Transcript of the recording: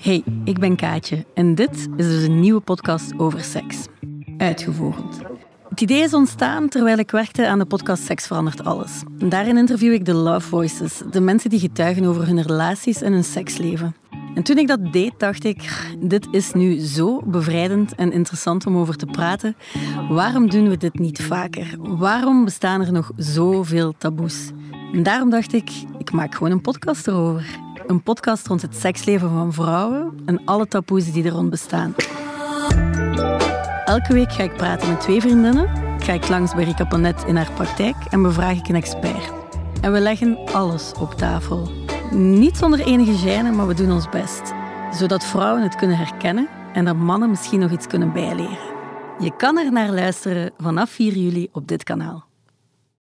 Hey, ik ben Kaatje en dit is dus een nieuwe podcast over seks. Uitgevogeld. Het idee is ontstaan terwijl ik werkte aan de podcast Seks verandert alles. Daarin interview ik de Love Voices, de mensen die getuigen over hun relaties en hun seksleven. En toen ik dat deed, dacht ik, dit is nu zo bevrijdend en interessant om over te praten. Waarom doen we dit niet vaker? Waarom bestaan er nog zoveel taboes? En daarom dacht ik, ik maak gewoon een podcast erover. Een podcast rond het seksleven van vrouwen en alle taboes die er rond bestaan. Elke week ga ik praten met 2 vriendinnen. Ga ik langs bij Rika Ponnet in haar praktijk en bevraag ik een expert. En we leggen alles op tafel. Niet zonder enige gêne, maar we doen ons best. Zodat vrouwen het kunnen herkennen en dat mannen misschien nog iets kunnen bijleren. Je kan er naar luisteren vanaf 4 juli op dit kanaal.